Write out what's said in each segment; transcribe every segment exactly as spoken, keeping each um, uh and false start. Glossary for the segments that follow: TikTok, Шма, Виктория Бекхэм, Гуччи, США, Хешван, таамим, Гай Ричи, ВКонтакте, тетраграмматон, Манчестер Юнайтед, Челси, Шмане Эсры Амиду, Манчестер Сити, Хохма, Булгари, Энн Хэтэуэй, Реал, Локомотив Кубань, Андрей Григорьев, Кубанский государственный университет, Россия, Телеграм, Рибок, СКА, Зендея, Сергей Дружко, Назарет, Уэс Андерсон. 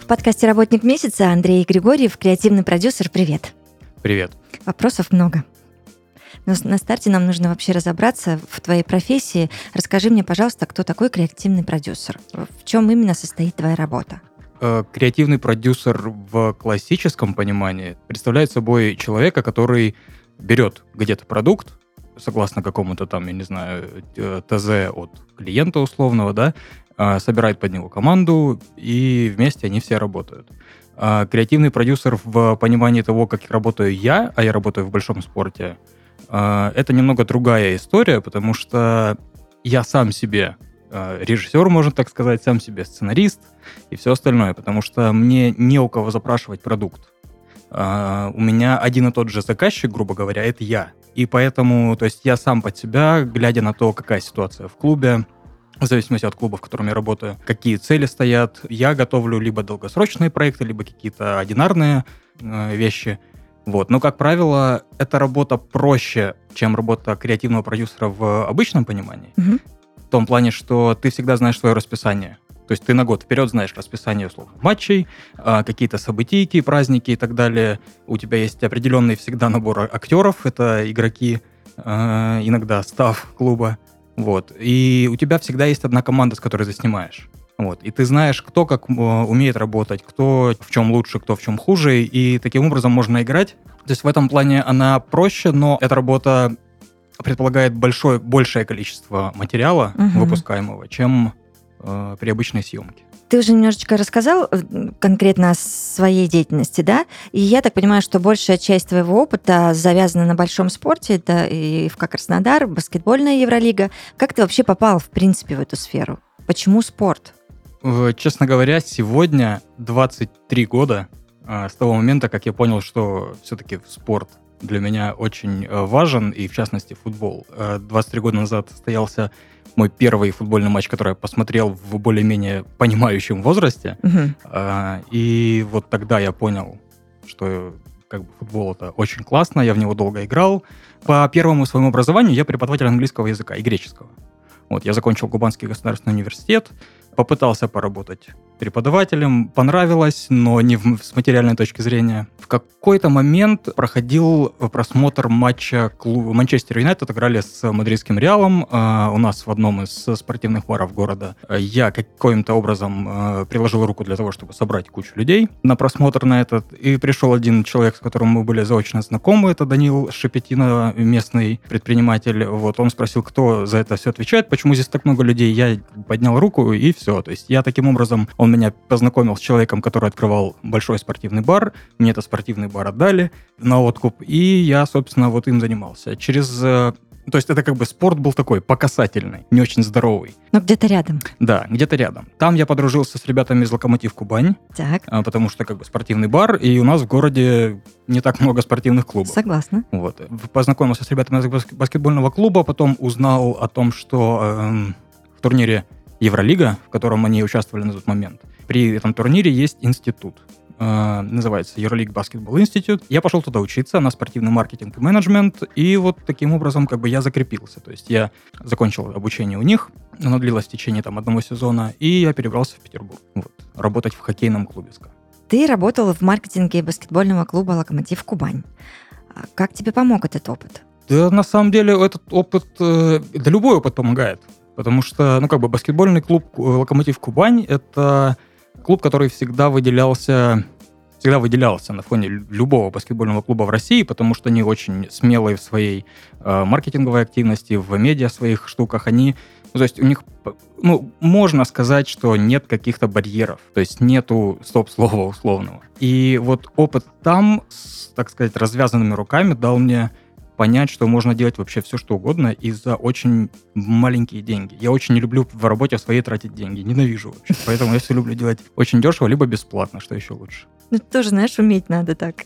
В подкасте «Работник месяца» Андрей Григорьев, креативный продюсер. Привет. Привет. Вопросов много. Но на старте нам нужно вообще разобраться в твоей профессии. Расскажи мне, пожалуйста, кто такой креативный продюсер? В чем именно состоит твоя работа? Креативный продюсер в классическом понимании представляет собой человека, который берет где-то продукт, согласно какому-то там, я не знаю, ТЗ от клиента условного, да, собирает под него команду, и вместе они все работают. Креативный продюсер в понимании того, как работаю я, а я работаю в большом спорте, это немного другая история, потому что я сам себе режиссер, можно так сказать, сам себе сценарист и все остальное, потому что мне не у кого запрашивать продукт. У меня один и тот же заказчик, грубо говоря, это я. И поэтому, то есть я сам под себя, глядя на то, какая ситуация в клубе, в зависимости от клуба, в котором я работаю, какие цели стоят, я готовлю либо долгосрочные проекты, либо какие-то одинарные вещи. Вот. Но, как правило, эта работа проще, чем работа креативного продюсера в обычном понимании. Угу. В том плане, что ты всегда знаешь свое расписание. То есть ты на год вперед знаешь расписание условно матчей, какие-то событийки, праздники и так далее. У тебя есть определенный всегда набор актеров, это игроки, иногда став клуба. Вот. И у тебя всегда есть одна команда, с которой ты снимаешь. Вот. И ты знаешь, кто как умеет работать, кто в чем лучше, кто в чем хуже, и таким образом можно играть. То есть в этом плане она проще, но эта работа предполагает большое, большее количество материала, угу, выпускаемого, чем э, при обычной съемке. Ты уже немножечко рассказал конкретно о своей деятельности, да? И я так понимаю, что большая часть твоего опыта завязана на большом спорте, это и в Краснодар, баскетбольная Евролига. Как ты вообще попал, в принципе, в эту сферу? Почему спорт? Честно говоря, сегодня двадцать три года с того момента, как я понял, что все-таки спорт для меня очень важен, и в частности футбол. двадцать три года назад состоялся мой первый футбольный матч, который я посмотрел в более-менее понимающем возрасте. Угу. И вот тогда я понял, что как бы, футбол это очень классно, я в него долго играл. По первому своему образованию я преподаватель английского языка и греческого. Вот, я закончил Кубанский государственный университет, попытался поработать преподавателем, понравилось, но не в, с материальной точки зрения. В какой-то момент проходил просмотр матча клуба Манчестер Юнайтед, играли с мадридским Реалом, э, у нас в одном из спортивных баров города. Я каким-то образом э, приложил руку для того, чтобы собрать кучу людей на просмотр на этот, и пришел один человек, с которым мы были заочно знакомы, это Даниил Шепетин, местный предприниматель. Вот, он спросил, кто за это все отвечает, почему здесь так много людей. Я поднял руку, и все. То есть я таким образом, он меня познакомил с человеком, который открывал большой спортивный бар, мне этот спортивный бар отдали на откуп, и я, собственно, вот им занимался. Через, то есть это как бы спорт был такой покасательный, не очень здоровый. Но где-то рядом. Да, где-то рядом. Там я подружился с ребятами из «Локомотив Кубань», так, потому что как бы спортивный бар, и у нас в городе не так много спортивных клубов. Согласна. Вот. Познакомился с ребятами из баскетбольного клуба, потом узнал о том, что э, в турнире Евролига, в котором они участвовали на тот момент. При этом турнире есть институт. Э, называется Euroleague Basketball Institute. Я пошел туда учиться на спортивный маркетинг и менеджмент. И вот таким образом как бы я закрепился. То есть я закончил обучение у них. Оно длилось в течение там, одного сезона. И я перебрался в Петербург. Вот, работать в хоккейном клубе СКА. Ты работал в маркетинге баскетбольного клуба «Локомотив Кубань». Как тебе помог этот опыт? Да, на самом деле, этот опыт... Да любой опыт помогает. Потому что, ну, как бы, баскетбольный клуб «Локомотив Кубань» — это клуб, который всегда выделялся, всегда выделялся на фоне любого баскетбольного клуба в России, потому что они очень смелые в своей э, маркетинговой активности, в медиа своих штуках. Они, ну, то есть у них, ну, можно сказать, что нет каких-то барьеров, то есть нету стоп-слова условного. И вот опыт там, с, так сказать, развязанными руками дал мне понять, что можно делать вообще все, что угодно, и за очень маленькие деньги. Я очень не люблю в работе своей тратить деньги, ненавижу вообще. Поэтому я все люблю делать очень дешево, либо бесплатно, что еще лучше. Ну, тоже, знаешь, уметь надо так.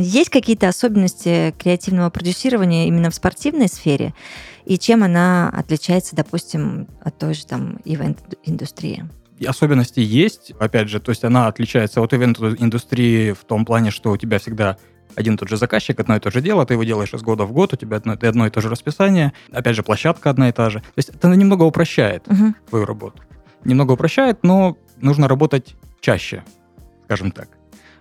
Есть какие-то особенности креативного продюсирования именно в спортивной сфере? И чем она отличается, допустим, от той же там ивент-индустрии? Особенности есть, опять же, то есть она отличается от ивент-индустрии в том плане, что у тебя всегда один и тот же заказчик, одно и то же дело, ты его делаешь из года в год, у тебя одно, одно и то же расписание, опять же, площадка одна и та же. То есть это немного упрощает uh-huh. твою работу. Немного упрощает, но нужно работать чаще, скажем так.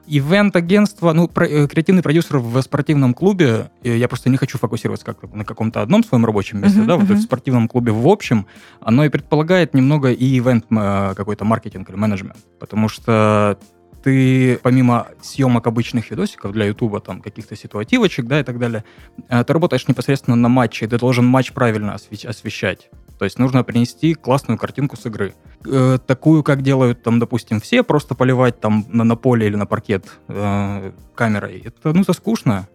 Ивент-агентство, ну, про, э, креативный продюсер в спортивном клубе, э, я просто не хочу фокусироваться как-то на каком-то одном своем рабочем месте, uh-huh, да, uh-huh. вот в спортивном клубе в общем, оно и предполагает немного и ивент э, какой-то маркетинг или менеджмент, потому что ты помимо съемок обычных видосиков для Ютуба, там, каких-то ситуативочек, да, и так далее, э, ты работаешь непосредственно на матче, ты должен матч правильно освещ- освещать. То есть нужно принести классную картинку с игры. Э, такую, как делают, там, допустим, все, просто поливать там на, на поле или на паркет э, камерой. Это, ну, это скучно.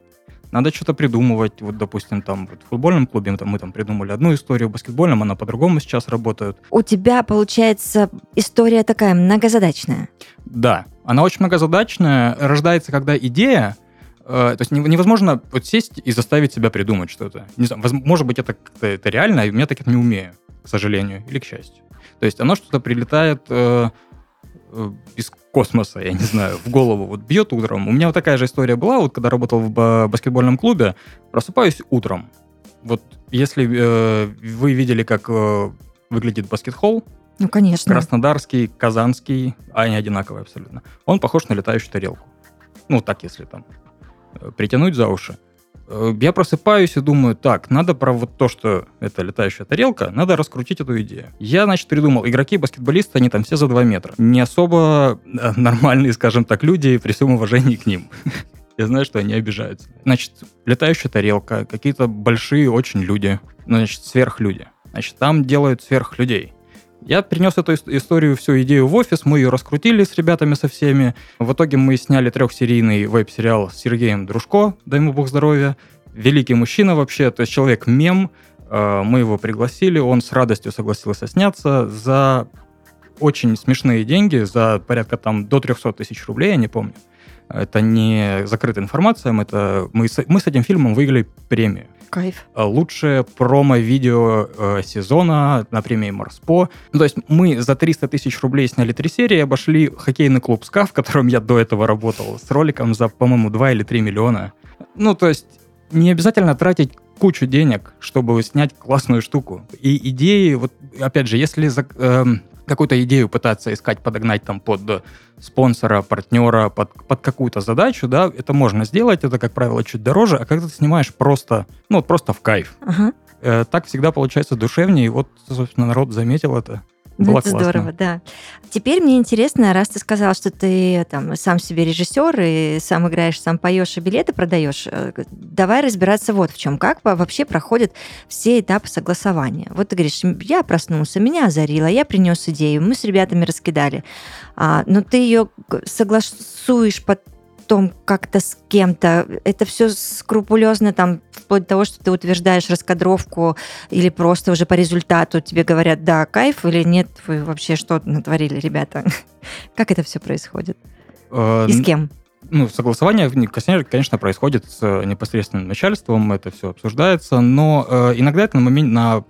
Надо что-то придумывать. Вот, допустим, там в футбольном клубе там, мы там придумали одну историю, в баскетбольном она по-другому сейчас работает. У тебя, получается, история такая многозадачная. Да, она очень многозадачная. Рождается, когда идея, то есть невозможно вот сесть и заставить себя придумать что-то. Не знаю, может быть, это как-то это реально, и я так это не умею, к сожалению, или к счастью. То есть оно что-то прилетает э, э, из космоса, я не знаю, в голову, вот бьет утром. У меня вот такая же история была, вот когда работал в баскетбольном клубе, просыпаюсь утром. Вот если э, вы видели, как э, выглядит баскет-холл, ну, конечно. Краснодарский, казанский, а они одинаковые абсолютно. Он похож на летающую тарелку. Ну, так, если там притянуть за уши. Я просыпаюсь и думаю, так, надо про вот то, что это летающая тарелка, надо раскрутить эту идею. Я, значит, придумал, игроки-баскетболисты, они там все за два метра. Не особо нормальные, скажем так, люди, при всем уважении к ним. Я знаю, что они обижаются. Значит, летающая тарелка, какие-то большие очень люди, значит, сверхлюди. Значит, там делают сверхлюдей. Я принес эту историю, всю идею в офис, мы ее раскрутили с ребятами, со всеми. В итоге мы сняли трехсерийный веб-сериал с Сергеем Дружко, дай ему бог здоровья. Великий мужчина вообще, то есть человек-мем. Мы его пригласили, он с радостью согласился сняться за очень смешные деньги, за порядка там до триста тысяч рублей, я не помню. Это не закрытая информация, это мы с, мы с этим фильмом выиграли премию. Кайф. Лучшее промо-видео э, сезона на премии Марспо. Ну, то есть мы за триста тысяч рублей сняли три серии, обошли хоккейный клуб СКА, в котором я до этого работал, с роликом за, по-моему, два или три миллиона. Ну, то есть не обязательно тратить кучу денег, чтобы снять классную штуку. И идеи, вот опять же, если... За, э, какую-то идею пытаться искать, подогнать там под спонсора, партнера, под, под какую-то задачу, да, это можно сделать, это, как правило, чуть дороже, а когда ты снимаешь просто, ну, вот просто в кайф. Ага. Э, так всегда получается душевнее, и вот, собственно, народ заметил это. Ну, было это классно. Здорово, да. Теперь мне интересно, раз ты сказал, что ты там сам себе режиссер, и сам играешь, сам поешь, и билеты продаешь, давай разбираться вот в чем. Как вообще проходят все этапы согласования? Вот ты говоришь, я проснулся, меня озарило, я принес идею, мы с ребятами раскидали. Но ты ее согласуешь под том как-то с кем-то. Это все скрупулезно, там, вплоть до того, что ты утверждаешь раскадровку или просто уже по результату тебе говорят, да, кайф, или нет, вы вообще что натворили, ребята? Как это все происходит? И с кем? Ну, согласование, конечно, происходит с непосредственным начальством, это все обсуждается, но иногда это на моменте, на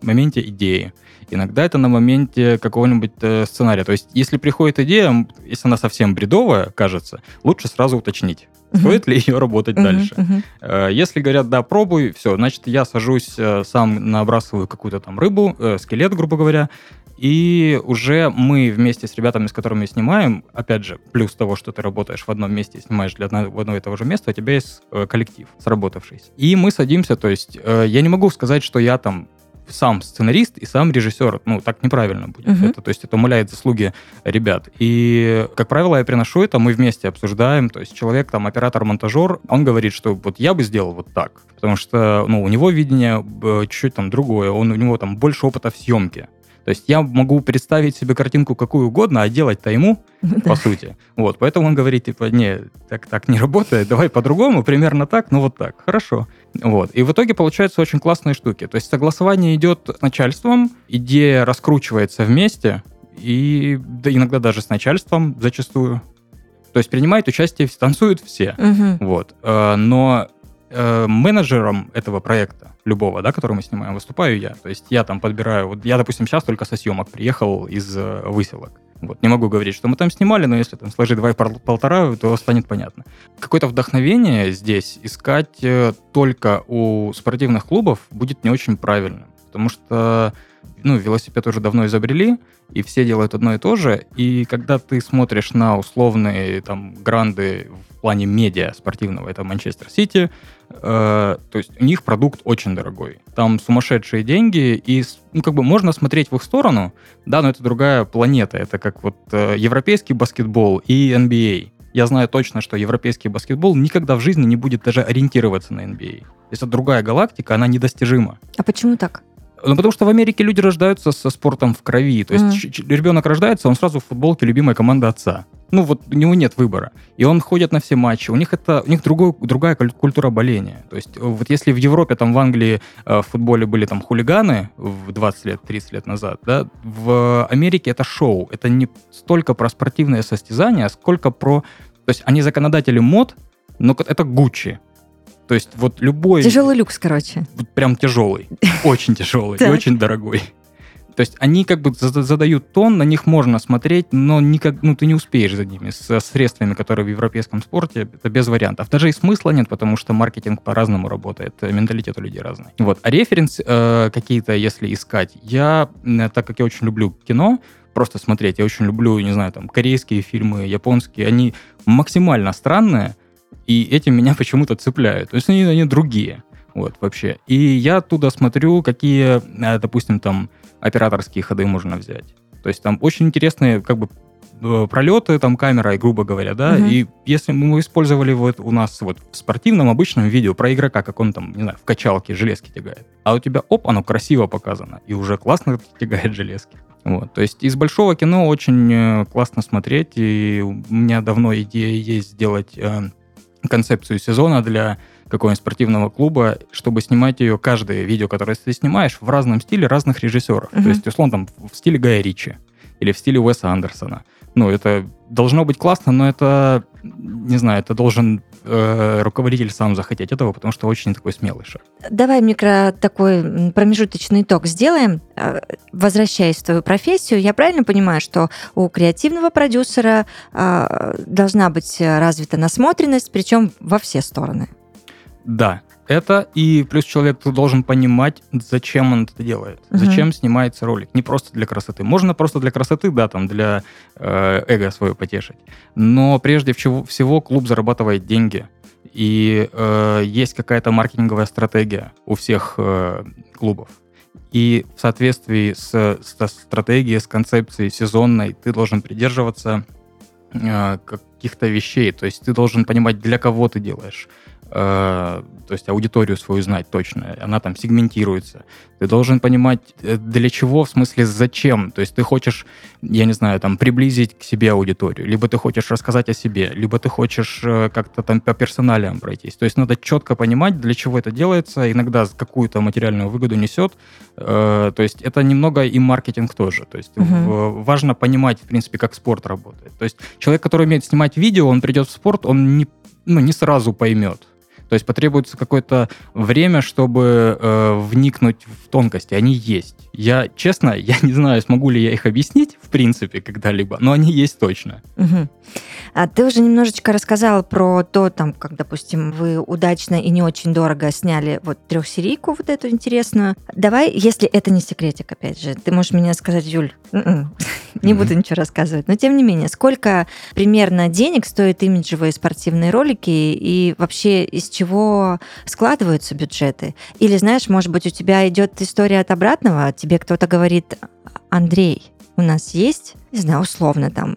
моменте идеи. Иногда это на моменте какого-нибудь э, сценария. То есть, если приходит идея, если она совсем бредовая, кажется, лучше сразу уточнить, uh-huh. стоит ли ее работать uh-huh. дальше. Uh-huh. Э, если говорят, да, пробуй, все, значит, я сажусь, э, сам набрасываю какую-то там рыбу, э, скелет, грубо говоря, и уже мы вместе с ребятами, с которыми снимаем, опять же, плюс того, что ты работаешь в одном месте и снимаешь для одного, одного и того же места, у тебя есть э, коллектив сработавшийся. И мы садимся, то есть, э, я не могу сказать, что я там сам сценарист и сам режиссер. Ну, так неправильно будет. Uh-huh. Это, то есть это умаляет заслуги ребят. И, как правило, я приношу это, мы вместе обсуждаем. То есть человек, там, оператор-монтажер, он говорит, что вот я бы сделал вот так. Потому что, ну, у него видение чуть-чуть там другое, он, у него там больше опыта в съемке. То есть я могу представить себе картинку какую угодно, а делать-то ему по сути. Вот, поэтому он говорит, типа, не, так, так не работает, давай по-другому, примерно так, ну вот так, хорошо. Вот, и в итоге получаются очень классные штуки. То есть согласование идет с начальством, идея раскручивается вместе, и да, иногда даже с начальством зачастую. То есть принимают участие, танцуют все. Угу. Вот. Но менеджером этого проекта, любого, да, который мы снимаем, выступаю я. То есть я там подбираю... Вот я, допустим, сейчас только со съемок приехал из выселок. Вот. Не могу говорить, что мы там снимали, но если там сложить два и полтора, то станет понятно. Какое-то вдохновение здесь искать только у спортивных клубов будет не очень правильно. Потому что... Ну, велосипед уже давно изобрели, и все делают одно и то же. И когда ты смотришь на условные там гранды в плане медиа спортивного, это Манчестер Сити, э, то есть у них продукт очень дорогой. Там сумасшедшие деньги, и ну, как бы можно смотреть в их сторону, да, но это другая планета. Это как вот э, европейский баскетбол и эн би эй. Я знаю точно, что европейский баскетбол никогда в жизни не будет даже ориентироваться на эн би эй. Это другая галактика, она недостижима. А почему так? Ну, потому что в Америке люди рождаются со спортом в крови. То есть mm. ребенок рождается, он сразу в футболке любимая команда отца. Ну, вот у него нет выбора. И он ходит на все матчи. У них, это, у них другой, другая культура боления. То есть вот если в Европе, там, в Англии в футболе были там хулиганы в двадцать лет, тридцать лет назад, да, в Америке это шоу. Это не столько про спортивное состязание, сколько про... То есть они законодатели мод, но это Гуччи. То есть вот любой... Тяжелый люкс, короче. Вот прям тяжелый. Очень тяжелый и очень дорогой. То есть они как бы задают тон, на них можно смотреть, но никак, ну, ты не успеешь за ними со средствами, которые в европейском спорте, это без вариантов. Даже и смысла нет, потому что маркетинг по-разному работает, менталитет у людей разный. Вот. А референс э, какие-то, если искать, я, так как я очень люблю кино, просто смотреть, я очень люблю, не знаю, там, корейские фильмы, японские, они максимально странные, и этим меня почему-то цепляют. То есть они, они другие, вот, вообще. И я оттуда смотрю, какие, допустим, там, операторские ходы можно взять. То есть там очень интересные, как бы, пролеты, там, камерой, грубо говоря, да, угу. И если мы использовали вот у нас вот в спортивном обычном видео про игрока, как он там, не знаю, в качалке железки тягает, а у тебя, оп, оно красиво показано, и уже классно тягает железки. Вот, то есть из большого кино очень классно смотреть, и у меня давно идея есть сделать... концепцию сезона для какого-нибудь спортивного клуба, чтобы снимать ее, каждое видео, которое ты снимаешь, в разном стиле разных режиссеров. Uh-huh. То есть, условно, там, в стиле Гая Ричи или в стиле Уэса Андерсона. Ну, это должно быть классно, но это, не знаю, это должен э, руководитель сам захотеть этого, потому что очень такой смелый шаг. Давай микро такой промежуточный итог сделаем. Возвращаясь в твою профессию, я правильно понимаю, что у креативного продюсера э, должна быть развита насмотренность, причем во все стороны? Да, это и плюс человек должен понимать, зачем он это делает, угу. Зачем снимается ролик. Не просто для красоты. Можно просто для красоты, да, там, для э, эго свое потешить. Но прежде всего клуб зарабатывает деньги. И э, есть какая-то маркетинговая стратегия у всех э, клубов. И в соответствии с, с стратегией, с концепцией сезонной ты должен придерживаться э, каких-то вещей. То есть ты должен понимать, для кого ты делаешь. То есть аудиторию свою знать точно, она там сегментируется. Ты должен понимать, для чего, в смысле, зачем. То есть ты хочешь, я не знаю, там, приблизить к себе аудиторию, либо ты хочешь рассказать о себе, либо ты хочешь как-то там по персоналиям пройтись. То есть надо четко понимать, для чего это делается, иногда какую-то материальную выгоду несет. То есть это немного и маркетинг тоже. То есть угу. важно понимать, в принципе, как спорт работает. То есть человек, который умеет снимать видео, он придет в спорт, он не, ну, не сразу поймет. То есть потребуется какое-то время, чтобы э, вникнуть в тонкости. Они есть. Я, честно, я не знаю, смогу ли я их объяснить, в принципе, когда-либо, но они есть точно. Угу. А ты уже немножечко рассказала про то, там, как, допустим, вы удачно и не очень дорого сняли вот трехсерийку вот эту интересную. Давай, если это не секретик, опять же, ты можешь мне сказать, Юль, не буду ничего рассказывать, но тем не менее, сколько примерно денег стоят имиджевые спортивные ролики и вообще из чего складываются бюджеты? Или, знаешь, может быть, у тебя идет история от обратного, тебе кто-то говорит, Андрей, у нас есть, не знаю, условно, там,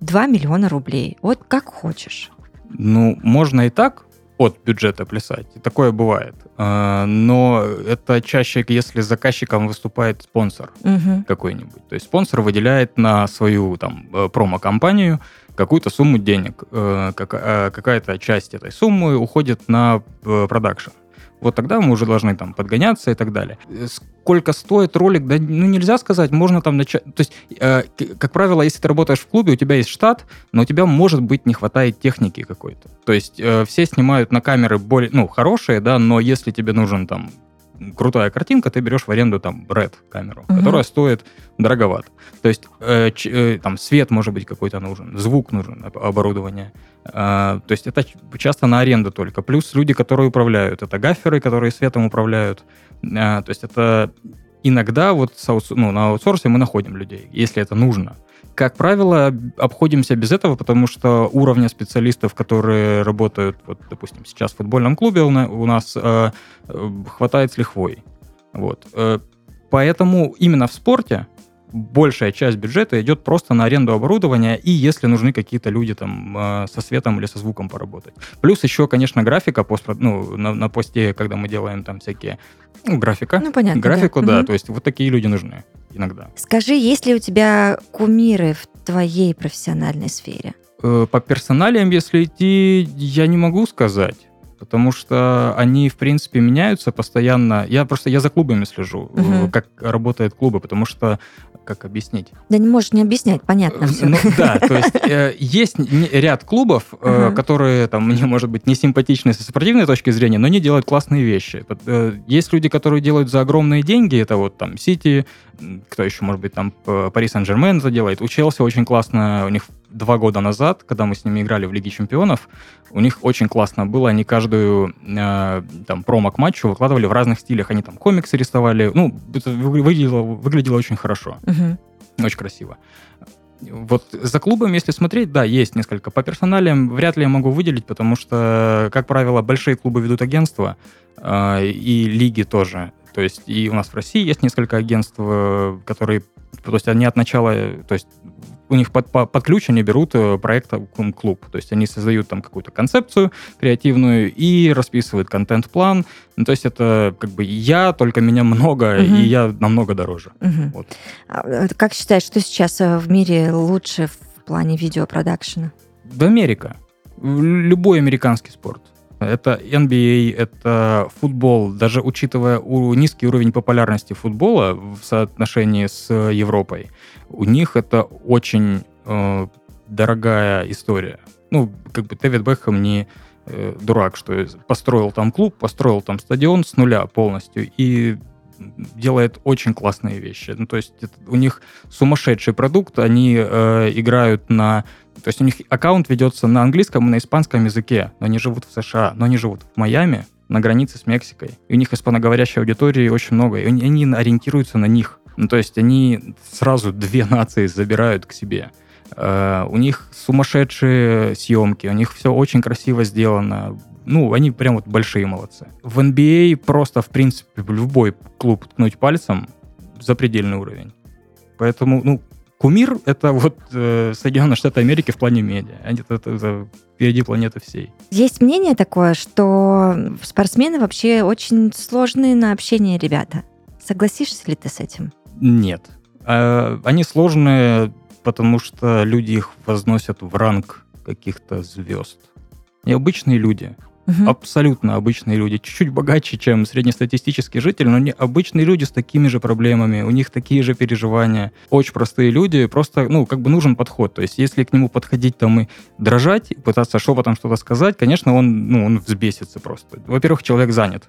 два миллиона рублей, вот как хочешь. Ну, можно и так, от бюджета плясать. И такое бывает. Но это чаще, если заказчиком выступает спонсор угу. какой-нибудь. То есть спонсор выделяет на свою там, промо-компанию какую-то сумму денег. Какая-то часть этой суммы уходит на продакшн. Вот тогда мы уже должны там подгоняться и так далее. Сколько стоит ролик, да, ну, нельзя сказать, можно там начать... То есть, э, как правило, если ты работаешь в клубе, у тебя есть штат, но у тебя, может быть, не хватает техники какой-то. То есть, э, все снимают на камеры более, ну, хорошие, да, но если тебе нужен там крутая картинка, ты берешь в аренду там Red камеру, угу. которая стоит дороговато. То есть, э, ч, э, там свет, может быть, какой-то нужен, звук нужен, оборудование. То есть это часто на аренду только. Плюс люди, которые управляют. Это гаферы, которые светом управляют. То есть это иногда вот ну, на аутсорсе мы находим людей, если это нужно. Как правило, обходимся без этого, потому что уровня специалистов, которые работают, вот, допустим, сейчас в футбольном клубе у нас, хватает с лихвой. Вот. Поэтому именно в спорте большая часть бюджета идет просто на аренду оборудования, и если нужны какие-то люди там со светом или со звуком поработать. Плюс еще, конечно, графика, пост, ну, на, на посте, когда мы делаем там всякие... Ну, графика. Ну, понятно. Графику, да. да угу. То есть вот такие люди нужны иногда. Скажи, есть ли у тебя кумиры в твоей профессиональной сфере? По персоналиям, если идти, я не могу сказать. Потому что они, в принципе, меняются постоянно. Я просто я за клубами слежу, угу. как работают клубы, потому что, как объяснить? Да не можешь не объяснять, понятно все. Ну, да, то есть э, есть ряд клубов, э, угу. которые, там, мне, может быть, не симпатичны со спортивной точки зрения, но они делают классные вещи. Есть люди, которые делают за огромные деньги, это вот там Сити, кто еще, может быть, там Пари Сен-Жермен это делает. У Челси очень классно, у них два года назад, когда мы с ними играли в Лиге Чемпионов, у них очень классно было, они каждую э, там, промо к матчу выкладывали в разных стилях, они там комиксы рисовали, ну, это выглядело, выглядело очень хорошо, угу. очень красиво. Вот за клубом, если смотреть, да, есть несколько. По персоналиям вряд ли я могу выделить, потому что, как правило, большие клубы ведут агентства, э, и лиги тоже. То есть и у нас в России есть несколько агентств, которые, то есть они от начала, то есть у них под, под ключ они берут проект клуб. То есть они создают там какую-то концепцию креативную и расписывают контент-план. Ну, то есть это как бы я, только меня много, угу. и я намного дороже. Угу. Вот. А как считаешь, что сейчас в мире лучше в плане видеопродакшена? Да, Америка. Любой американский спорт. Это эн би эй, это футбол, даже учитывая низкий уровень популярности футбола в соотношении с Европой, у них это очень э, дорогая история. Ну, как бы Дэвид Бекхэм не э, дурак, что построил там клуб, построил там стадион с нуля полностью и делает очень классные вещи. Ну, то есть это, у них сумасшедший продукт, они э, играют на... То есть у них аккаунт ведется на английском и на испанском языке, но они живут в США, но они живут в Майами, на границе с Мексикой. И у них испаноговорящей аудитории очень много, и они ориентируются на них. Ну, то есть они сразу две нации забирают к себе. Э, у них сумасшедшие съемки, у них все очень красиво сделано. Ну, они прям вот большие молодцы. В эн би эй просто, в принципе, любой клуб ткнуть пальцем запредельный уровень. Поэтому, ну, кумир — это вот э, Соединенные Штаты Америки в плане медиа. Это, это, это впереди планеты всей. Есть мнение такое, что спортсмены вообще очень сложные на общение ребята. Согласишься ли ты с этим? Нет. Э, они сложные, потому что люди их возносят в ранг каких-то звезд. И обычные люди. Угу. Абсолютно обычные люди. Чуть-чуть богаче, чем среднестатистический житель, но не обычные люди с такими же проблемами, у них такие же переживания. Очень простые люди, просто, ну, как бы нужен подход. То есть, если к нему подходить там и дрожать, пытаться шепотом что-то сказать, конечно, он, ну, он взбесится просто. Во-первых, человек занят.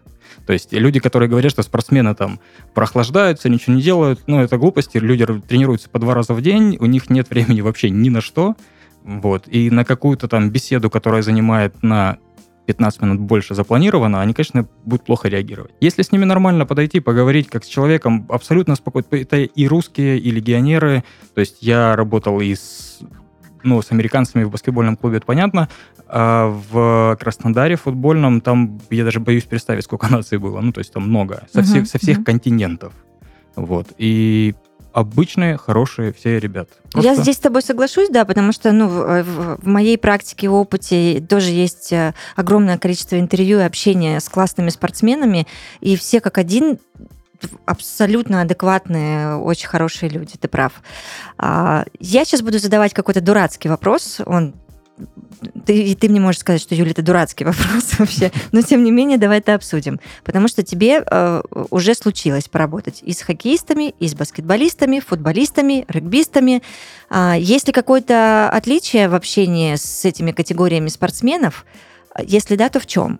То есть, люди, которые говорят, что спортсмены там прохлаждаются, ничего не делают, ну, это глупости. Люди тренируются по два раза в день, у них нет времени вообще ни на что. Вот. И на какую-то там беседу, которая занимает на пятнадцать минут больше запланировано, они, конечно, будут плохо реагировать. Если с ними нормально подойти, поговорить как с человеком, абсолютно спокойно. Это и русские, и легионеры. То есть я работал и с, ну, с американцами в баскетбольном клубе, это понятно. А в Краснодаре футбольном, там, я даже боюсь представить, сколько наций было. Ну, то есть там много. Со, uh-huh. всех, со всех uh-huh. континентов. Вот. И обычные, хорошие все ребята. Просто... Я здесь с тобой соглашусь, да, потому что ну, в, в моей практике и опыте тоже есть огромное количество интервью и общения с классными спортсменами, и все как один абсолютно адекватные, очень хорошие люди, ты прав. Я сейчас буду задавать какой-то дурацкий вопрос, он Ты, и ты мне можешь сказать, что, Юля, это дурацкий вопрос вообще, но тем не менее давай это обсудим, потому что тебе э, уже случилось поработать и с хоккеистами, и с баскетболистами, футболистами, регбистами. А, есть ли какое-то отличие в общении с этими категориями спортсменов? Если да, то в чем?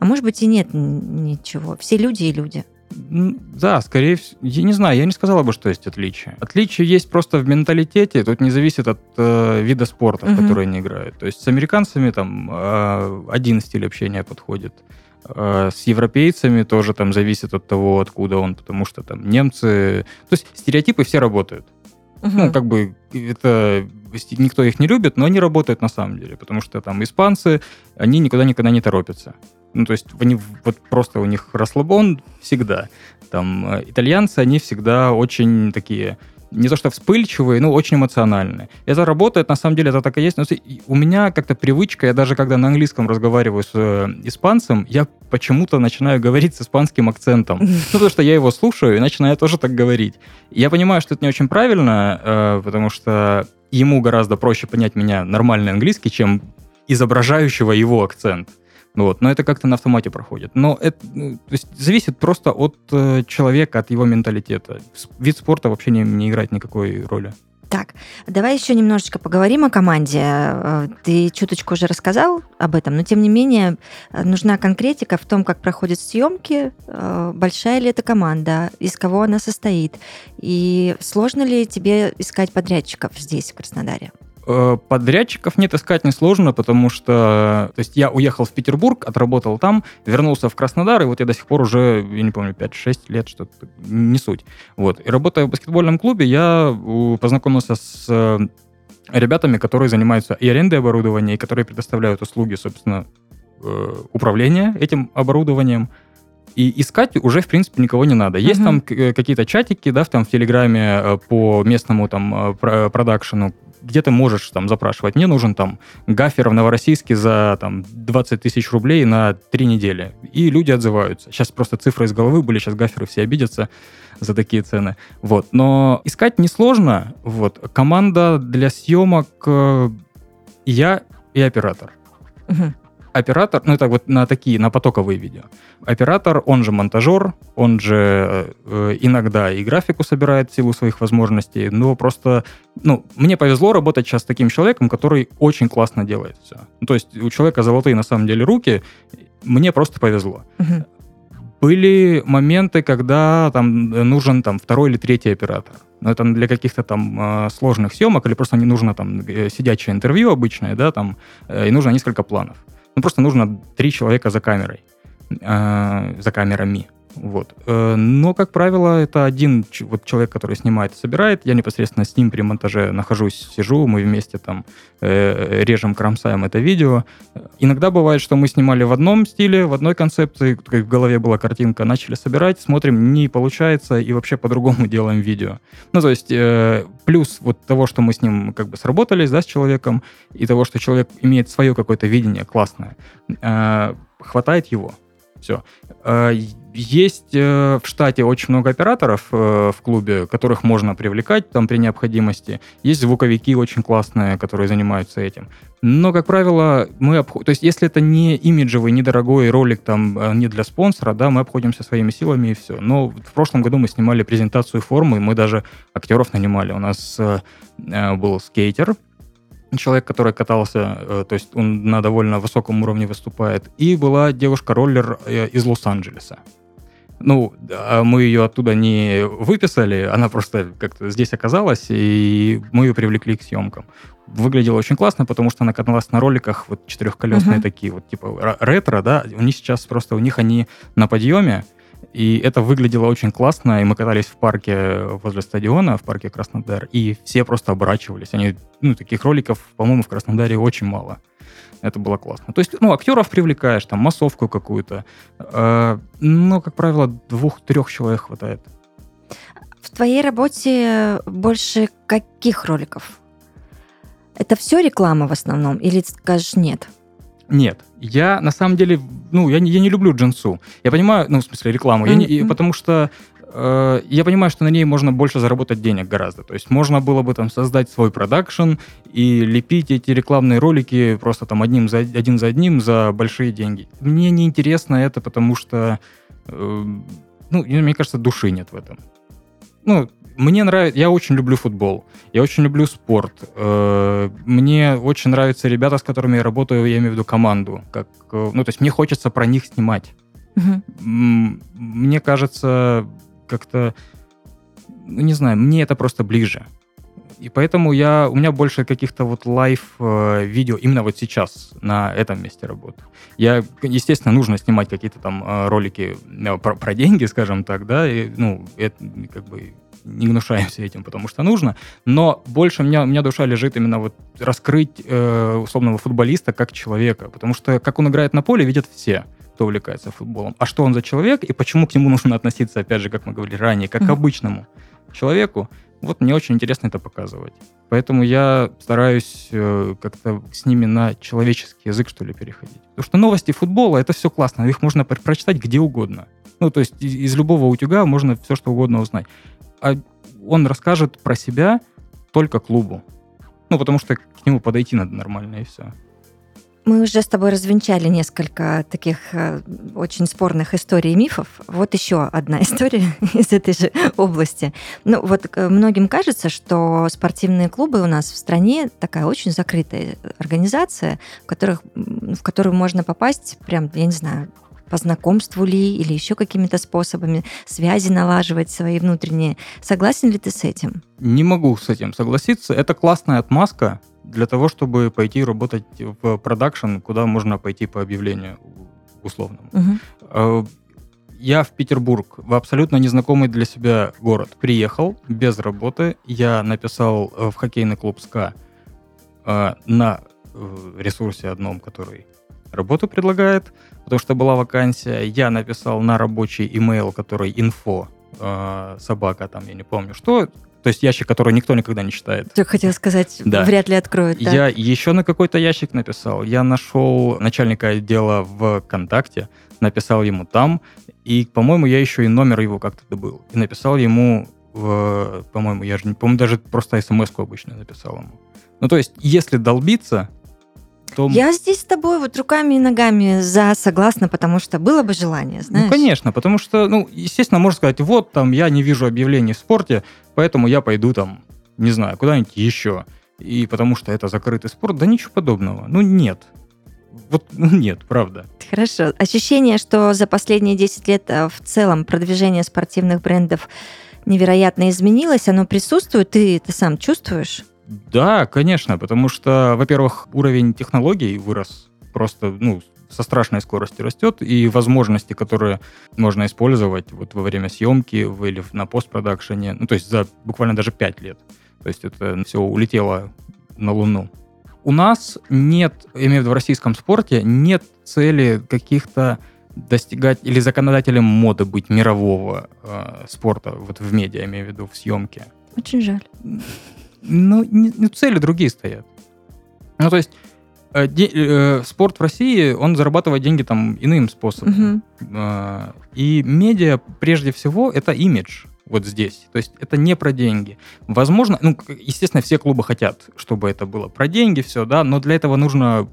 А может быть и нет ничего, все люди и люди. Да, скорее всего, я не знаю, я не сказала бы, что есть отличия. Отличия есть просто в менталитете, тут не зависит от э, вида спорта, uh-huh. в который они играют. То есть с американцами там э, один стиль общения подходит, э, с европейцами тоже там зависит от того, откуда он, потому что там немцы... То есть стереотипы все работают. Uh-huh. Ну, как бы это... Никто их не любит, но они работают на самом деле, потому что там испанцы, они никуда-никогда не торопятся. Ну, то есть они, вот просто у них расслабон всегда. Там, итальянцы, они всегда очень такие, не то что вспыльчивые, но очень эмоциональные. Это работает, на самом деле, это так и есть. Но у меня как-то привычка, я даже когда на английском разговариваю с испанцем, я почему-то начинаю говорить с испанским акцентом. Ну, потому что я его слушаю и начинаю тоже так говорить. Я понимаю, что это не очень правильно, потому что ему гораздо проще понять меня нормальный английский, чем изображающего его акцент. Вот. Но это как-то на автомате проходит. Но это, ну, то есть зависит просто от э, человека, от его менталитета. Вид спорта вообще не, не играет никакой роли. Так, давай еще немножечко поговорим о команде. Ты чуточку уже рассказал об этом, но тем не менее нужна конкретика в том, как проходят съемки, большая ли эта команда, из кого она состоит, и сложно ли тебе искать подрядчиков здесь, в Краснодаре? Подрядчиков нет, искать несложно, потому что... То есть я уехал в Петербург, отработал там, вернулся в Краснодар, и вот я до сих пор уже, я не помню, пять-шесть лет, что-то, не суть. Вот. И работая в баскетбольном клубе, я познакомился с ребятами, которые занимаются и арендой оборудования, и которые предоставляют услуги, собственно, управления этим оборудованием. И искать уже, в принципе, никого не надо. Есть uh-huh. там какие-то чатики, да, там в Телеграме по местному там продакшену, где ты можешь там запрашивать. Мне нужен там гафер в Новороссийске за там двадцать тысяч рублей на три недели. И люди отзываются. Сейчас просто цифры из головы были, сейчас гаферы все обидятся за такие цены. Вот. Но искать несложно. Вот. Команда для съемок я и оператор. Uh-huh. Оператор, ну это вот на такие, на потоковые видео. Оператор, он же монтажер, он же э, иногда и графику собирает в силу своих возможностей, но просто, ну, мне повезло работать сейчас с таким человеком, который очень классно делает все. Ну, то есть у человека золотые на самом деле руки, мне просто повезло. Угу. Были моменты, когда там нужен там второй или третий оператор. Но это для каких-то там сложных съемок, или просто не нужно там сидячее интервью обычное, да, там, и нужно несколько планов. Ну, просто нужно три человека за камерой, э, за камерами, вот. Э, но, как правило, это один ч- вот человек, который снимает и собирает, я непосредственно с ним при монтаже нахожусь, сижу, мы вместе там э, режем, кромсаем это видео. Иногда бывает, что мы снимали в одном стиле, в одной концепции, в голове была картинка, начали собирать, смотрим, не получается, и вообще по-другому делаем видео. Ну, то есть, э, плюс вот того, что мы с ним как бы сработались, да, с человеком, и того, что человек имеет свое какое-то видение классное, э, хватает его. Все. Есть в штате очень много операторов в клубе, которых можно привлекать там при необходимости. Есть звуковики очень классные, которые занимаются этим. Но, как правило, мы обходим... То есть, если это не имиджевый, недорогой ролик, там, не для спонсора, да, мы обходимся своими силами и все. Но в прошлом году мы снимали презентацию формы, мы даже актеров нанимали. У нас был скейтер, человек, который катался, то есть он на довольно высоком уровне выступает, и была девушка-роллер из Лос-Анджелеса. Ну, мы ее оттуда не выписали, она просто как-то здесь оказалась, и мы ее привлекли к съемкам. Выглядела очень классно, потому что она каталась на роликах вот четырехколесные uh-huh. такие, вот типа ретро, да, у них сейчас просто, у них они на подъеме, и это выглядело очень классно, и мы катались в парке возле стадиона, в парке Краснодар, и все просто оборачивались. Они, ну, таких роликов, по-моему, в Краснодаре очень мало. Это было классно. То есть, ну, актеров привлекаешь, там, массовку какую-то, но, как правило, двух-трех человек хватает. В твоей работе больше каких роликов? Это все реклама в основном? Или скажешь нет? Нет. Я на самом деле... Ну, я не, я не люблю джинсу. Я понимаю... Ну, в смысле, рекламу. Mm-hmm. Я не, и, потому что... Я понимаю, что на ней можно больше заработать денег гораздо. То есть можно было бы там создать свой продакшн и лепить эти рекламные ролики просто там одним за, один за одним за большие деньги. Мне неинтересно это, потому что, ну, мне кажется, души нет в этом. Ну, мне нравится... Я очень люблю футбол, я очень люблю спорт. Мне очень нравятся ребята, с которыми я работаю, я имею в виду команду. Как, ну, то есть мне хочется про них снимать. Угу. Мне кажется... как-то, ну, не знаю, мне это просто ближе. И поэтому я, у меня больше каких-то вот лайв-видео именно вот сейчас на этом месте работы. Я, естественно, нужно снимать какие-то там ролики про, про деньги, скажем так, да, и, ну, это, как бы не гнушаемся этим, потому что нужно, но больше у меня, у меня душа лежит именно вот раскрыть э, условного футболиста как человека, потому что как он играет на поле, видят все, кто увлекается футболом. А что он за человек и почему к нему нужно относиться, опять же, как мы говорили ранее, как к обычному человеку. Вот мне очень интересно это показывать. Поэтому я стараюсь как-то с ними на человеческий язык, что ли, переходить. Потому что новости футбола, это все классно, их можно прочитать где угодно. Ну, то есть из любого утюга можно все, что угодно узнать. А он расскажет про себя только клубу. Ну, потому что к нему подойти надо нормально, и все. Мы уже с тобой развенчали несколько таких очень спорных историй и мифов. Вот еще одна история из этой же области. Ну, вот многим кажется, что спортивные клубы у нас в стране такая очень закрытая организация, в, которых, в которую можно попасть прям, я не знаю, по знакомству ли или еще какими-то способами, связи налаживать свои внутренние. Согласен ли ты с этим? Не могу с этим согласиться. Это классная отмазка для того, чтобы пойти работать в продакшн, куда можно пойти по объявлению условному. Угу. Я в Петербург, в абсолютно незнакомый для себя город, приехал без работы. Я написал в хоккейный клуб СКА на ресурсе одном, который работу предлагает, потому что была вакансия. Я написал на рабочий имейл, который инфо, собака, там, я не помню что, то есть ящик, который никто никогда не читает. Только хотел сказать, да. Вряд ли откроют. Да? Я еще на какой-то ящик написал. Я нашел начальника отдела в ВКонтакте, написал ему там, и, по-моему, я еще и номер его как-то добыл. И написал ему, в, по-моему, я же не помню, даже просто смс-ку обычно написал ему. Ну, то есть, если долбиться... Том... Я здесь с тобой вот руками и ногами за согласна, потому что было бы желание, знаешь? Ну, конечно, потому что, ну, естественно, можно сказать, вот там я не вижу объявлений в спорте, поэтому я пойду там, не знаю, куда-нибудь еще, и потому что это закрытый спорт, да ничего подобного, ну, нет. Вот нет, правда. Хорошо. Ощущение, что за последние десять лет в целом продвижение спортивных брендов невероятно изменилось, оно присутствует, ты это сам чувствуешь? Да, конечно, потому что, во-первых, уровень технологий вырос просто, ну, со страшной скоростью растет, и возможности, которые можно использовать вот во время съемки или на постпродакшене, ну, то есть за буквально даже пять лет, то есть это все улетело на Луну. У нас нет, я имею в виду в российском спорте, нет цели каких-то достигать или законодателем моды быть мирового э, спорта, вот в медиа, я имею в виду в съемке. Очень жаль. Ну, не, не, цели другие стоят. Ну, то есть э, де, э, спорт в России, он зарабатывает деньги там иным способом. Uh-huh. Э, и медиа, прежде всего, это имидж вот здесь. То есть это не про деньги. Возможно, ну, естественно, все клубы хотят, чтобы это было про деньги, все, да, но для этого нужно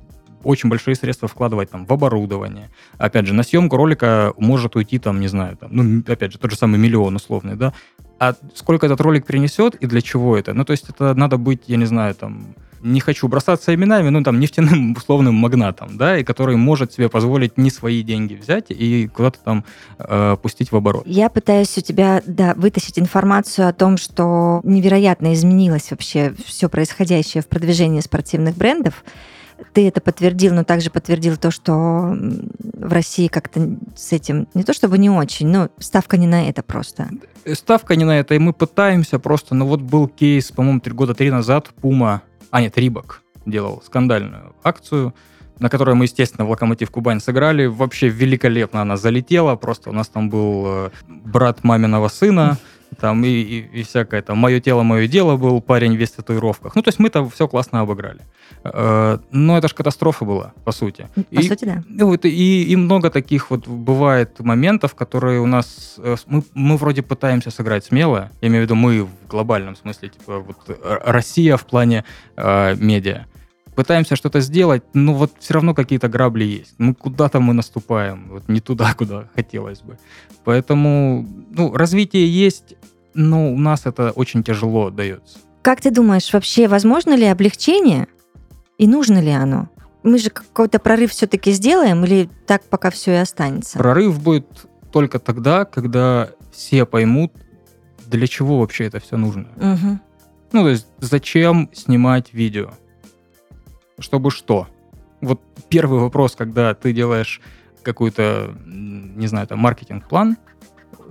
очень большие средства вкладывать там в оборудование. Опять же, на съемку ролика может уйти там, не знаю, там, ну, опять же, тот же самый миллион условный, да. А сколько этот ролик принесет и для чего это? Ну, то есть это надо быть, я не знаю, там, не хочу бросаться именами, ну, там, нефтяным условным магнатом, да, и который может себе позволить не свои деньги взять и куда-то там э, пустить в оборот. Я пытаюсь у тебя, да, вытащить информацию о том, что невероятно изменилось вообще все происходящее в продвижении спортивных брендов. Ты это подтвердил, но также подтвердил то, что в России как-то с этим не то чтобы не очень, но ставка не на это просто. Ставка не на это, и мы пытаемся просто. Ну вот был кейс, по-моему, три года три назад Пума, а нет, Рибок делал скандальную акцию, на которой мы, естественно, в Локомотив Кубань сыграли. Вообще великолепно она залетела, просто у нас там был брат маминого сына, там и, и, и всякое там «Мое тело, мое дело» был парень весь в татуировках. Ну, то есть мы там все классно обыграли. Но это же катастрофа была, по сути. По и, сути, да. И, и, и много таких вот бывает моментов, которые у нас... Мы, мы вроде пытаемся сыграть смело, я имею в виду мы в глобальном смысле, типа вот Россия в плане э, медиа. Пытаемся что-то сделать, но вот все равно какие-то грабли есть. Ну, куда-то мы наступаем, вот не туда, куда хотелось бы. Поэтому, ну, развитие есть, но у нас это очень тяжело дается. Как ты думаешь, вообще возможно ли облегчение и нужно ли оно? Мы же какой-то прорыв все-таки сделаем или так пока все и останется? Прорыв будет только тогда, когда все поймут, для чего вообще это все нужно. Угу. Ну, то есть зачем снимать видео? Чтобы что? Вот первый вопрос, когда ты делаешь какой-то, не знаю, там, маркетинг-план,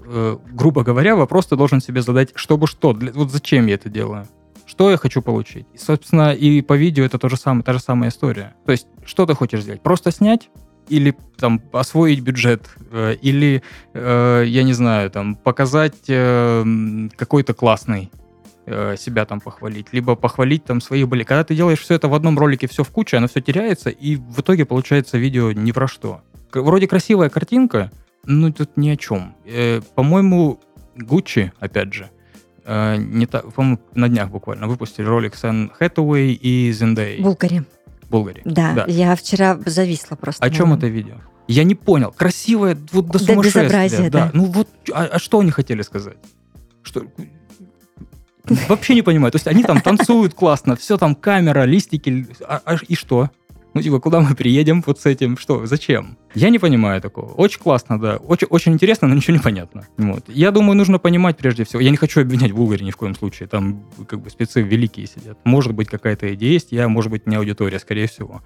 э, грубо говоря, вопрос ты должен себе задать, чтобы что? Для, вот зачем я это делаю? Что я хочу получить? И, собственно, и по видео это то же самое, та же самая история. То есть, что ты хочешь сделать? Просто снять? Или там освоить бюджет, э, или, э, я не знаю, там, показать э, какой-то классный, себя там похвалить, либо похвалить там своих болельщиков. Когда ты делаешь все это в одном ролике, все в куче, оно все теряется, и в итоге получается видео ни про что. Вроде красивая картинка, но тут ни о чем. Э, по-моему, Гуччи, опять же, э, не та, по-моему, на днях буквально выпустили ролик с Энн Хэтэуэй и Зендеей. Булгари. Булгари. Да, да, я вчера зависла просто. О наверное. Чем это видео? Я не понял. Красивое, вот до сумасшествия. Да, безобразие, да. Да. Ну вот, а, а что они хотели сказать? Что... Вообще не понимаю. То есть они там танцуют классно, все там, камера, листики. А, а, и что? Ну, типа, куда мы приедем вот с этим? Что? Зачем? Я не понимаю такого. Очень классно, да. Очень, очень интересно, но ничего не понятно. Вот. Я думаю, нужно понимать прежде всего. Я не хочу обвинять Булгари ни в коем случае. Там как бы спецы великие сидят. Может быть, какая-то идея есть. Я, может быть, не аудитория, скорее всего.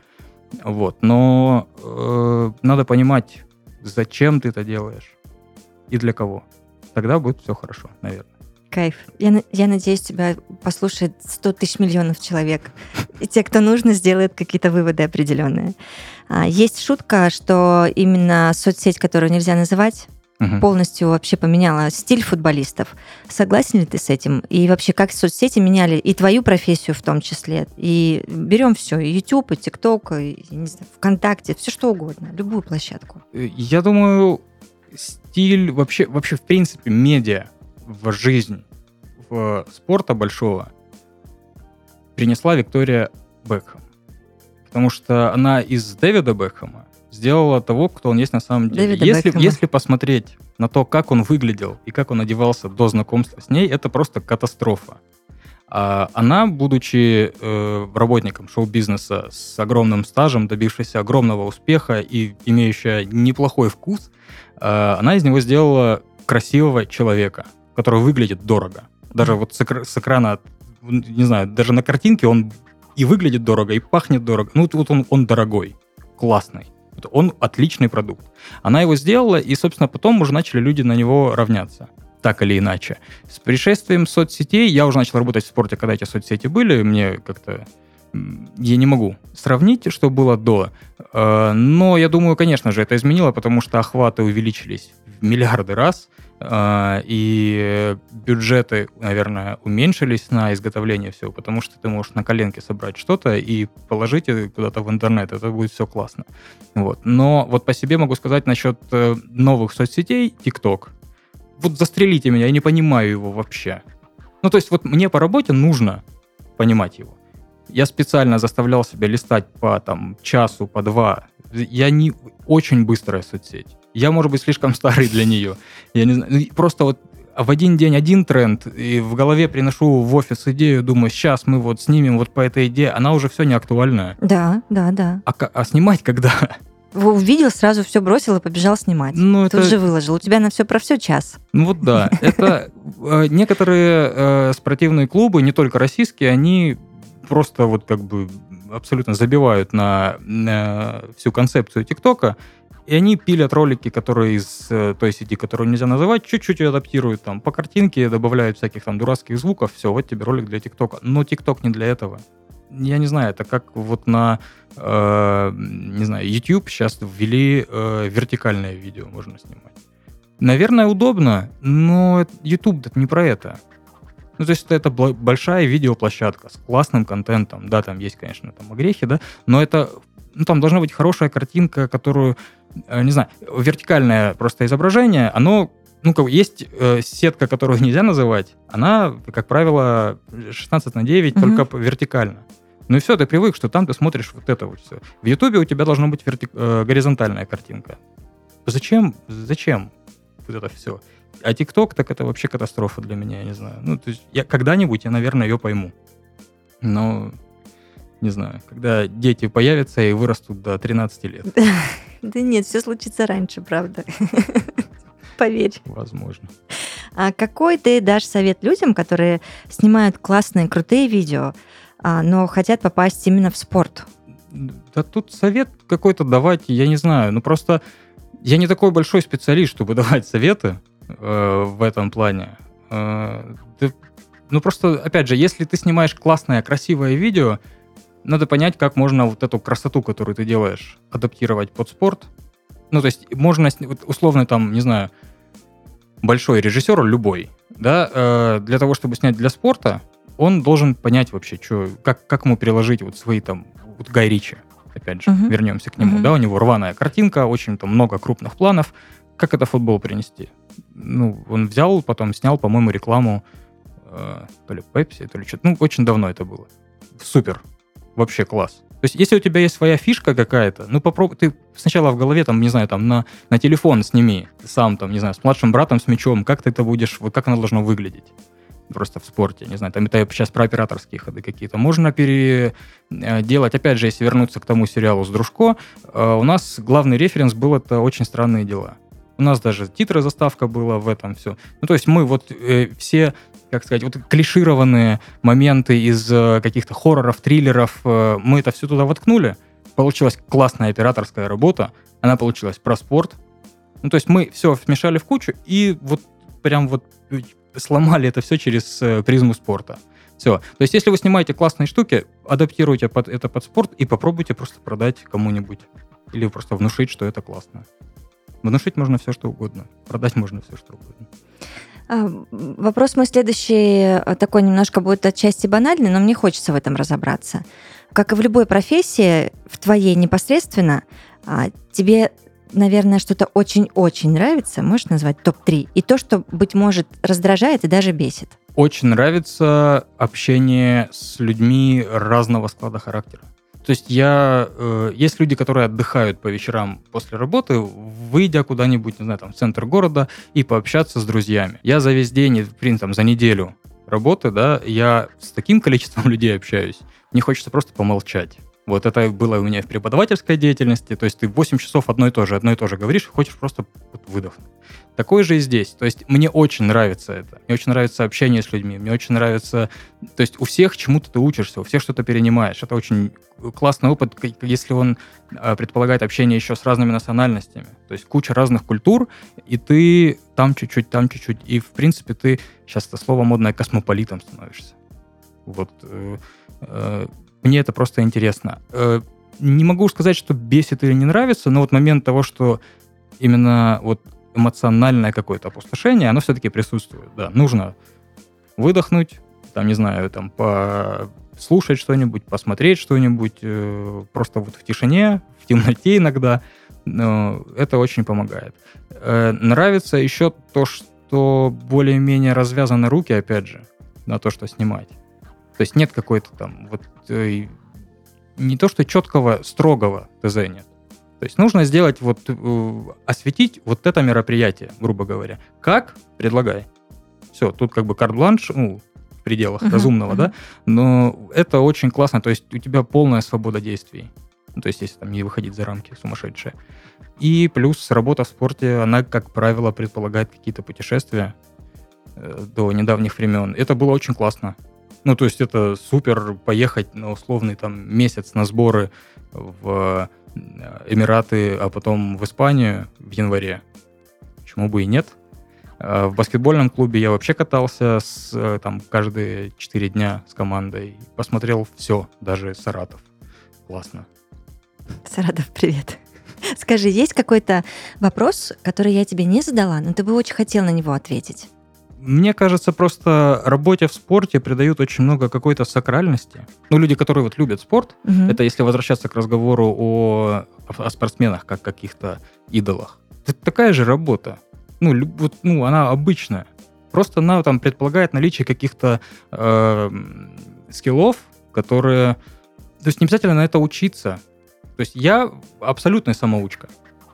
Вот. Но э, надо понимать, зачем ты это делаешь и для кого. Тогда будет все хорошо, наверное. Кайф. Я, я надеюсь, тебя послушает сто тысяч миллионов человек. И те, кто нужно, сделают какие-то выводы определенные. Есть шутка, что именно соцсеть, которую нельзя называть, угу. полностью вообще поменяла стиль футболистов. Согласен ли ты с этим? И вообще, как соцсети меняли и твою профессию в том числе? И берем все, и YouTube, и TikTok, и, не знаю, ВКонтакте, все что угодно, любую площадку. Я думаю, стиль вообще, вообще в принципе, медиа в жизнь в спорта большого принесла Виктория Бекхэм. Потому что она из Дэвида Бекхэма сделала того, кто он есть на самом деле. Если, если посмотреть на то, как он выглядел и как он одевался до знакомства с ней, это просто катастрофа. А она, будучи э, работником шоу-бизнеса с огромным стажем, добившейся огромного успеха и имеющая неплохой вкус, э, она из него сделала красивого человека, который выглядит дорого. Даже вот с экрана, не знаю, даже на картинке он и выглядит дорого, и пахнет дорого. Ну, вот он, он дорогой, классный. Он отличный продукт. Она его сделала, и, собственно, потом уже начали люди на него равняться. Так или иначе. С пришествием соцсетей, я уже начал работать в спорте, когда эти соцсети были, мне как-то... Я не могу сравнить, что было до. Но я думаю, конечно же, это изменило, потому что охваты увеличились в миллиарды раз, и бюджеты, наверное, уменьшились на изготовление всего, потому что ты можешь на коленке собрать что-то и положить куда-то в интернет, это будет все классно. Вот. Но вот по себе могу сказать насчет новых соцсетей, TikTok. Вот застрелите меня, я не понимаю его вообще. Ну, то есть вот мне по работе нужно понимать его. Я специально заставлял себя листать по там, часу, по два. Я не очень быстрая соцсеть. Я, может быть, слишком старый для нее. Я не знаю. Просто вот в один день один тренд, и в голове приношу в офис идею, думаю, сейчас мы вот снимем вот по этой идее. Она уже все не актуальная. Да, да, да. А, а снимать когда? Увидел, сразу все бросил и побежал снимать. Ну, это... Тут же выложил. У тебя на все про все час. Ну вот да. Это некоторые спортивные клубы, не только российские, они... просто вот как бы абсолютно забивают на, на всю концепцию ТикТока, и они пилят ролики, которые из той сети, которую нельзя называть, чуть-чуть адаптируют там по картинке, добавляют всяких там дурацких звуков, все, вот тебе ролик для ТикТока. Но ТикТок не для этого. Я не знаю, это как вот на, э, не знаю, YouTube сейчас ввели э, вертикальное видео, можно снимать. Наверное, удобно, но YouTube не про это. Ну, то есть это, это большая видеоплощадка с классным контентом. Да, там есть, конечно, там огрехи, да, но это, ну, там должна быть хорошая картинка, которую, не знаю, вертикальное просто изображение, оно, ну, есть э, сетка, которую нельзя называть, она, как правило, шестнадцать на девять, угу. только вертикально. Ну и все, ты привык, что там ты смотришь вот это вот все. В Ютубе у тебя должна быть вертик... э, горизонтальная картинка. Зачем? Зачем вот это все? А ТикТок, так это вообще катастрофа для меня, я не знаю. Ну, то есть я когда-нибудь, я, наверное, ее пойму. Но, не знаю, когда дети появятся и вырастут до тринадцати лет. Да нет, все случится раньше, правда. Поверь. Возможно. А какой ты дашь совет людям, которые снимают классные, крутые видео, но хотят попасть именно в спорт? Да тут совет какой-то давать, я не знаю. Ну, просто я не такой большой специалист, чтобы давать советы в этом плане. Ну, просто, опять же, если ты снимаешь классное, красивое видео, надо понять, как можно вот эту красоту, которую ты делаешь, адаптировать под спорт. Ну, то есть можно, условно, там, не знаю, большой режиссер, любой, да, для того, чтобы снять для спорта, он должен понять вообще, что, как, как ему переложить вот свои, там, вот Гай Ричи, опять же, uh-huh. вернемся к нему, uh-huh. да, у него рваная картинка, очень там много крупных планов, как это в футбол перенести? Ну, он взял, потом снял, по-моему, рекламу э, то ли Pepsi, то ли что-то. Ну, очень давно это было. Супер. Вообще класс. То есть, если у тебя есть своя фишка какая-то, ну, попробуй, ты сначала в голове, там, не знаю, там, на, на телефон сними, сам, там, не знаю, с младшим братом, с мячом, как ты это будешь, вот как оно должно выглядеть просто в спорте, не знаю, там, это сейчас про операторские ходы какие-то. Можно переделать, опять же, если вернуться к тому сериалу с Дружко, э, у нас главный референс был это «Очень странные дела». У нас даже титры, заставка была в этом все. Ну, то есть мы вот э, все, как сказать, вот клишированные моменты из э, каких-то хорроров, триллеров, э, мы это все туда воткнули. Получилась классная операторская работа, она получилась про спорт. Ну, то есть мы все смешали в кучу и вот прям вот сломали это все через э, призму спорта. Все. То есть если вы снимаете классные штуки, адаптируйте под, это под спорт и попробуйте просто продать кому-нибудь. Или просто внушить, что это классно. Внушить можно все, что угодно. Продать можно все, что угодно. Вопрос мой следующий, такой немножко будет отчасти банальный, но мне хочется в этом разобраться. Как и в любой профессии, в твоей непосредственно, тебе, наверное, что-то очень-очень нравится, можешь назвать топ-три, и то, что, быть может, раздражает и даже бесит. Очень нравится общение с людьми разного склада характера. То есть я, э, есть люди, которые отдыхают по вечерам после работы, выйдя куда-нибудь, не знаю, там, в центр города и пообщаться с друзьями. Я за весь день, в принципе, там, за неделю работы, да, я с таким количеством людей общаюсь, мне хочется просто помолчать. Вот это было у меня в преподавательской деятельности, то есть ты восемь часов одно и то же, одно и то же говоришь, хочешь просто выдохнуть. Такое же и здесь, то есть мне очень нравится это, мне очень нравится общение с людьми, мне очень нравится, то есть у всех чему-то ты учишься, у всех что-то перенимаешь, это очень классный опыт, если он предполагает общение еще с разными национальностями, то есть куча разных культур, и ты там чуть-чуть, там чуть-чуть, и в принципе ты, сейчас это слово модное, космополитом становишься. Вот, мне это просто интересно. Не могу сказать, что бесит или не нравится, но вот момент того, что именно вот эмоциональное какое-то опустошение, оно все-таки присутствует. Да, нужно выдохнуть, там, не знаю, там, послушать что-нибудь, посмотреть что-нибудь, просто вот в тишине, в темноте иногда. Но это очень помогает. Нравится еще то, что более-менее развязаны руки, опять же, на то, что снимать. То есть нет какой-то там, вот, э, не то что четкого, строгого ТЗ нет. То есть нужно сделать, вот, э, осветить вот это мероприятие, грубо говоря. Как? Предлагай. Все, тут как бы карт-бланш, ну, в пределах uh-huh, разумного, uh-huh. да, но это очень классно, то есть у тебя полная свобода действий. Ну, то есть если там не выходить за рамки сумасшедшие. И плюс работа в спорте, она, как правило, предполагает какие-то путешествия э, до недавних времен. Это было очень классно. Ну, то есть это супер поехать на условный там месяц на сборы в Эмираты, а потом в Испанию в январе. Почему бы и нет? В баскетбольном клубе я вообще катался с, там, каждые четыре дня с командой. Посмотрел все, даже Саратов. Классно. Саратов, привет. Скажи, есть какой-то вопрос, который я тебе не задала, но ты бы очень хотел на него ответить? Мне кажется, просто работе в спорте придают очень много какой-то сакральности. Ну, люди, которые вот любят спорт, угу. это если возвращаться к разговору о, о спортсменах как каких-то идолах. Это такая же работа. Ну, вот, ну, она обычная. Просто она там предполагает наличие каких-то э, скиллов, которые... То есть не обязательно на это учиться. То есть я абсолютная самоучка.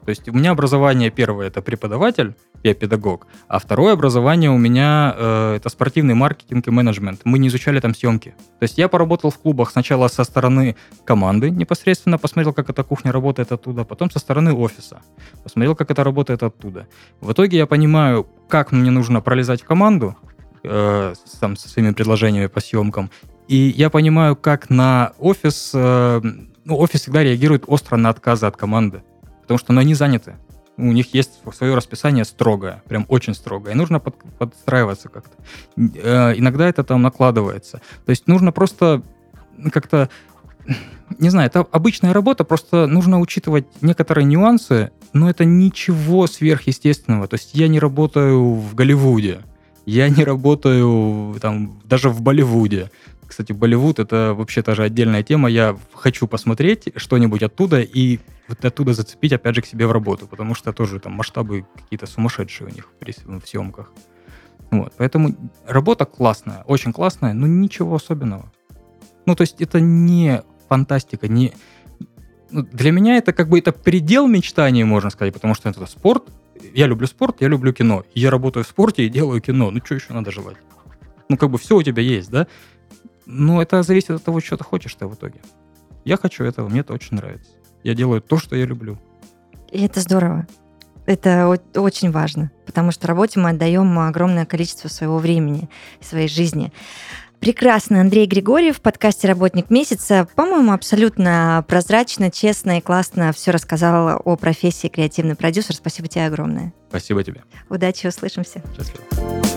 То есть у меня образование первое – это преподаватель, я педагог, а второе образование у меня э, – это спортивный маркетинг и менеджмент. Мы не изучали там съемки. То есть я поработал в клубах сначала со стороны команды непосредственно, посмотрел, как эта кухня работает оттуда, потом со стороны офиса, посмотрел, как это работает оттуда. В итоге я понимаю, как мне нужно пролезать в команду э, там, со своими предложениями по съемкам, и я понимаю, как на офис… Э, ну, офис всегда реагирует остро на отказы от команды. Потому что ну, они заняты. У них есть свое расписание строгое, прям очень строгое. И нужно под, подстраиваться как-то. Э, иногда это там накладывается. То есть нужно просто как-то... Не знаю, это обычная работа, просто нужно учитывать некоторые нюансы, но это ничего сверхъестественного. То есть я не работаю в Голливуде, я не работаю там, даже в Болливуде. Кстати, Болливуд — это вообще тоже отдельная тема. Я хочу посмотреть что-нибудь оттуда и вот оттуда зацепить, опять же, к себе в работу, потому что тоже там масштабы какие-то сумасшедшие у них в съемках. Вот. Поэтому работа классная, очень классная, но ничего особенного. Ну, то есть это не фантастика, не... Для меня это как бы это предел мечтаний, можно сказать, потому что это спорт. Я люблю спорт, я люблю кино. Я работаю в спорте и делаю кино. Ну, что еще надо желать? Ну, как бы все у тебя есть, да? Но это зависит от того, что ты хочешь ты в итоге. Я хочу этого, мне это очень нравится. Я делаю то, что я люблю. И это здорово. Это о- очень важно, потому что работе мы отдаем огромное количество своего времени, своей жизни. Прекрасно. Андрей Григорьев в подкасте «Работник месяца». По-моему, абсолютно прозрачно, честно и классно все рассказал о профессии креативный продюсер. Спасибо тебе огромное. Спасибо тебе. Удачи, услышимся. Счастливо.